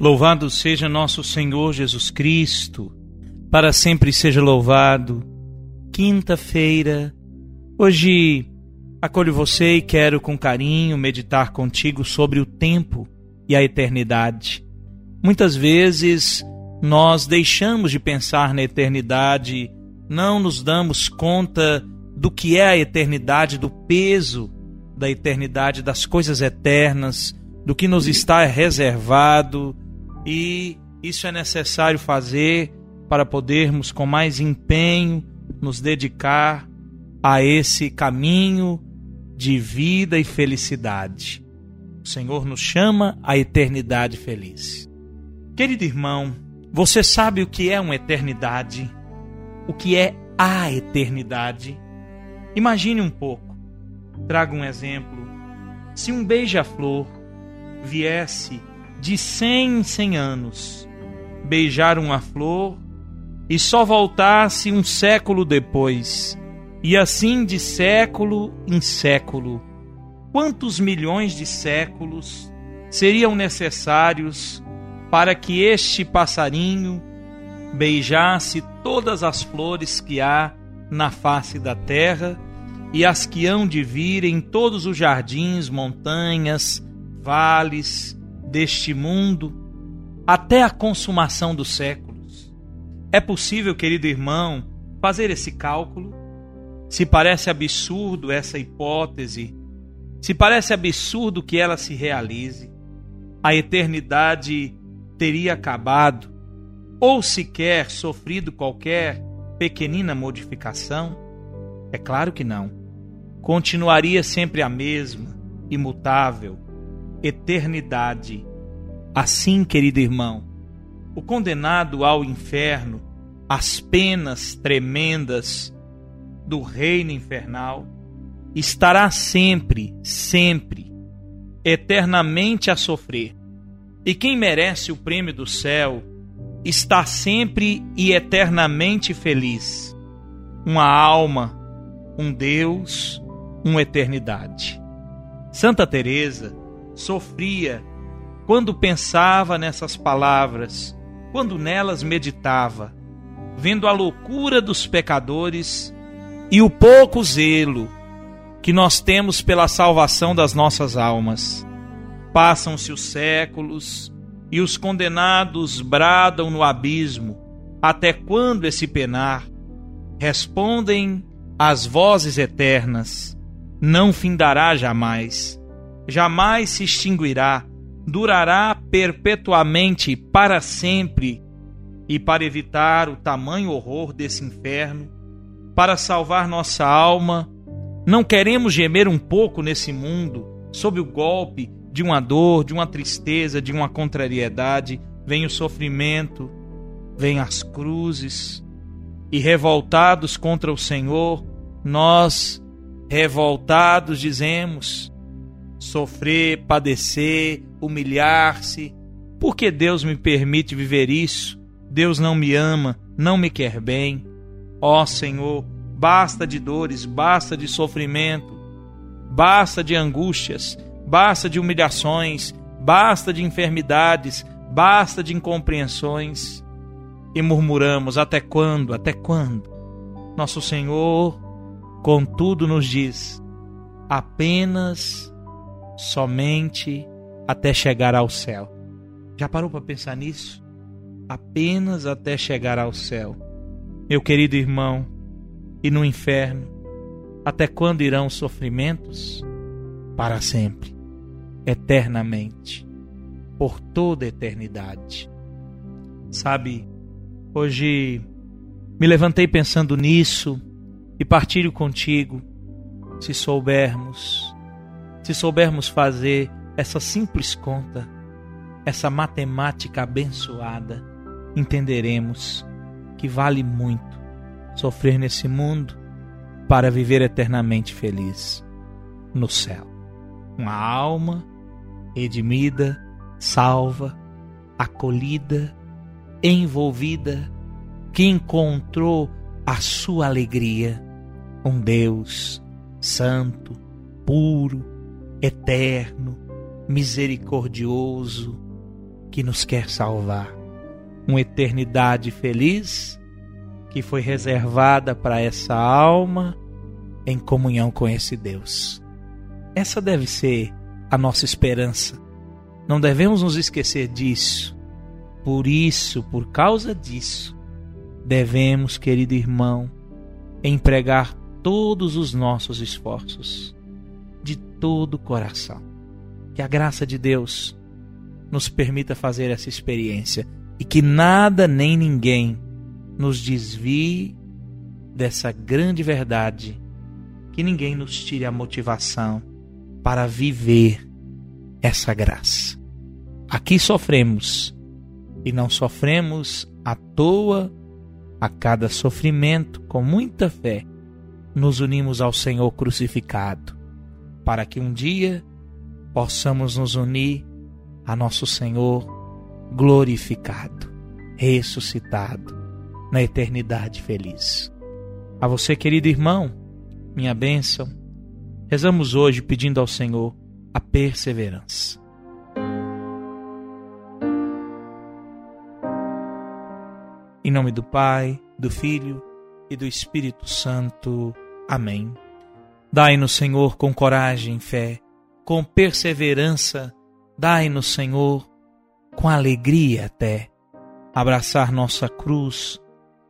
Louvado seja nosso Senhor Jesus Cristo, para sempre seja louvado. Quinta-feira, hoje acolho você e quero com carinho meditar contigo sobre o tempo e a eternidade. Muitas vezes nós deixamos de pensar na eternidade, não nos damos conta do que é a eternidade, do peso da eternidade, das coisas eternas, do que nos está reservado. E isso é necessário fazer para podermos com mais empenho nos dedicar a esse caminho de vida e felicidade. O Senhor nos chama à eternidade feliz. Querido irmão, você sabe o que é uma eternidade? O que é a eternidade? Imagine um pouco. Trago um exemplo. Se um beija-flor viesse de 100 em 100 anos beijar uma flor e só voltasse um século depois, e assim de século em século, quantos milhões de séculos seriam necessários para que este passarinho beijasse todas as flores que há na face da terra e as que hão de vir em todos os jardins, montanhas, vales deste mundo, até a consumação dos séculos? É possível, querido irmão, fazer esse cálculo? Se parece absurdo essa hipótese, se parece absurdo que ela se realize, a eternidade teria acabado, ou sequer sofrido qualquer pequenina modificação? É claro que não. Continuaria sempre a mesma, imutável eternidade. Assim, querido irmão, o condenado ao inferno, às penas tremendas do reino infernal, estará sempre, sempre, eternamente a sofrer. E quem merece o prêmio do céu está sempre e eternamente feliz. Uma alma, um Deus, uma eternidade. Santa Teresa sofria quando pensava nessas palavras, quando nelas meditava, vendo a loucura dos pecadores e o pouco zelo que nós temos pela salvação das nossas almas. Passam-se os séculos e os condenados bradam no abismo: até quando esse penar? Respondem as vozes eternas: não findará jamais. Jamais se extinguirá, durará perpetuamente, para sempre. E para evitar o tamanho horror desse inferno, para salvar nossa alma, não queremos gemer um pouco nesse mundo, sob o golpe de uma dor, de uma tristeza, de uma contrariedade. Vem o sofrimento, vem as cruzes, e revoltados contra o Senhor, nós, revoltados, dizemos: sofrer, padecer, humilhar-se. Por que Deus me permite viver isso? Deus não me ama, não me quer bem. Ó Senhor, basta de dores, basta de sofrimento, basta de angústias, basta de humilhações, basta de enfermidades, basta de incompreensões. E murmuramos: até quando? Até quando? Nosso Senhor, contudo, nos diz: apenas, somente até chegar ao céu. Já parou para pensar nisso? Apenas até chegar ao céu. Meu querido irmão, e no inferno, até quando irão os sofrimentos? Para sempre, eternamente, por toda a eternidade. Sabe, hoje me levantei pensando nisso e partilho contigo. Se soubermos fazer essa simples conta, essa matemática abençoada, entenderemos que vale muito sofrer nesse mundo para viver eternamente feliz no céu. Uma alma redimida, salva, acolhida, envolvida, que encontrou a sua alegria, um Deus santo, puro, eterno, misericordioso, que nos quer salvar. Uma eternidade feliz que foi reservada para essa alma em comunhão com esse Deus. Essa deve ser a nossa esperança. Não devemos nos esquecer disso. Por isso, por causa disso, devemos, querido irmão, empregar todos os nossos esforços, de todo o coração. Que a graça de Deus nos permita fazer essa experiência e que nada nem ninguém nos desvie dessa grande verdade, que ninguém nos tire a motivação para viver essa graça. Aqui sofremos e não sofremos à toa. A cada sofrimento, com muita fé, nos unimos ao Senhor crucificado, para que um dia possamos nos unir a nosso Senhor glorificado, ressuscitado, na eternidade feliz. A você, querido irmão, minha bênção, rezamos hoje pedindo ao Senhor a perseverança. Em nome do Pai, do Filho e do Espírito Santo. Amém. Dai-nos, Senhor, com coragem e fé, com perseverança, dai-nos, Senhor, com alegria até, abraçar nossa cruz,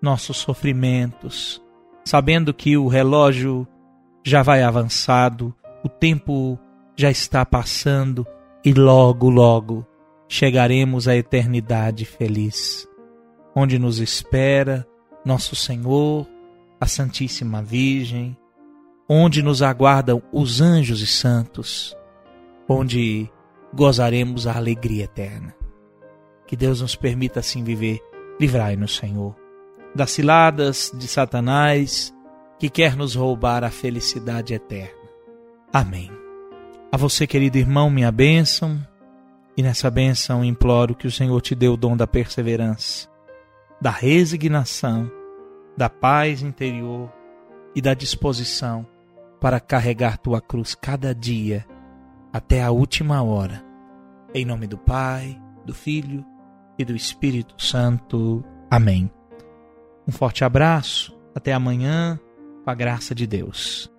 nossos sofrimentos, sabendo que o relógio já vai avançado, o tempo já está passando e logo, logo chegaremos à eternidade feliz, onde nos espera nosso Senhor, a Santíssima Virgem, onde nos aguardam os anjos e santos, onde gozaremos a alegria eterna. Que Deus nos permita assim viver. Livrai-nos, Senhor, das ciladas de Satanás, que quer nos roubar a felicidade eterna. Amém. A você, querido irmão, minha bênção, e nessa bênção imploro que o Senhor te dê o dom da perseverança, da resignação, da paz interior e da disposição para carregar tua cruz cada dia até a última hora. Em nome do Pai, do Filho e do Espírito Santo. Amém. Um forte abraço, até amanhã, com a graça de Deus.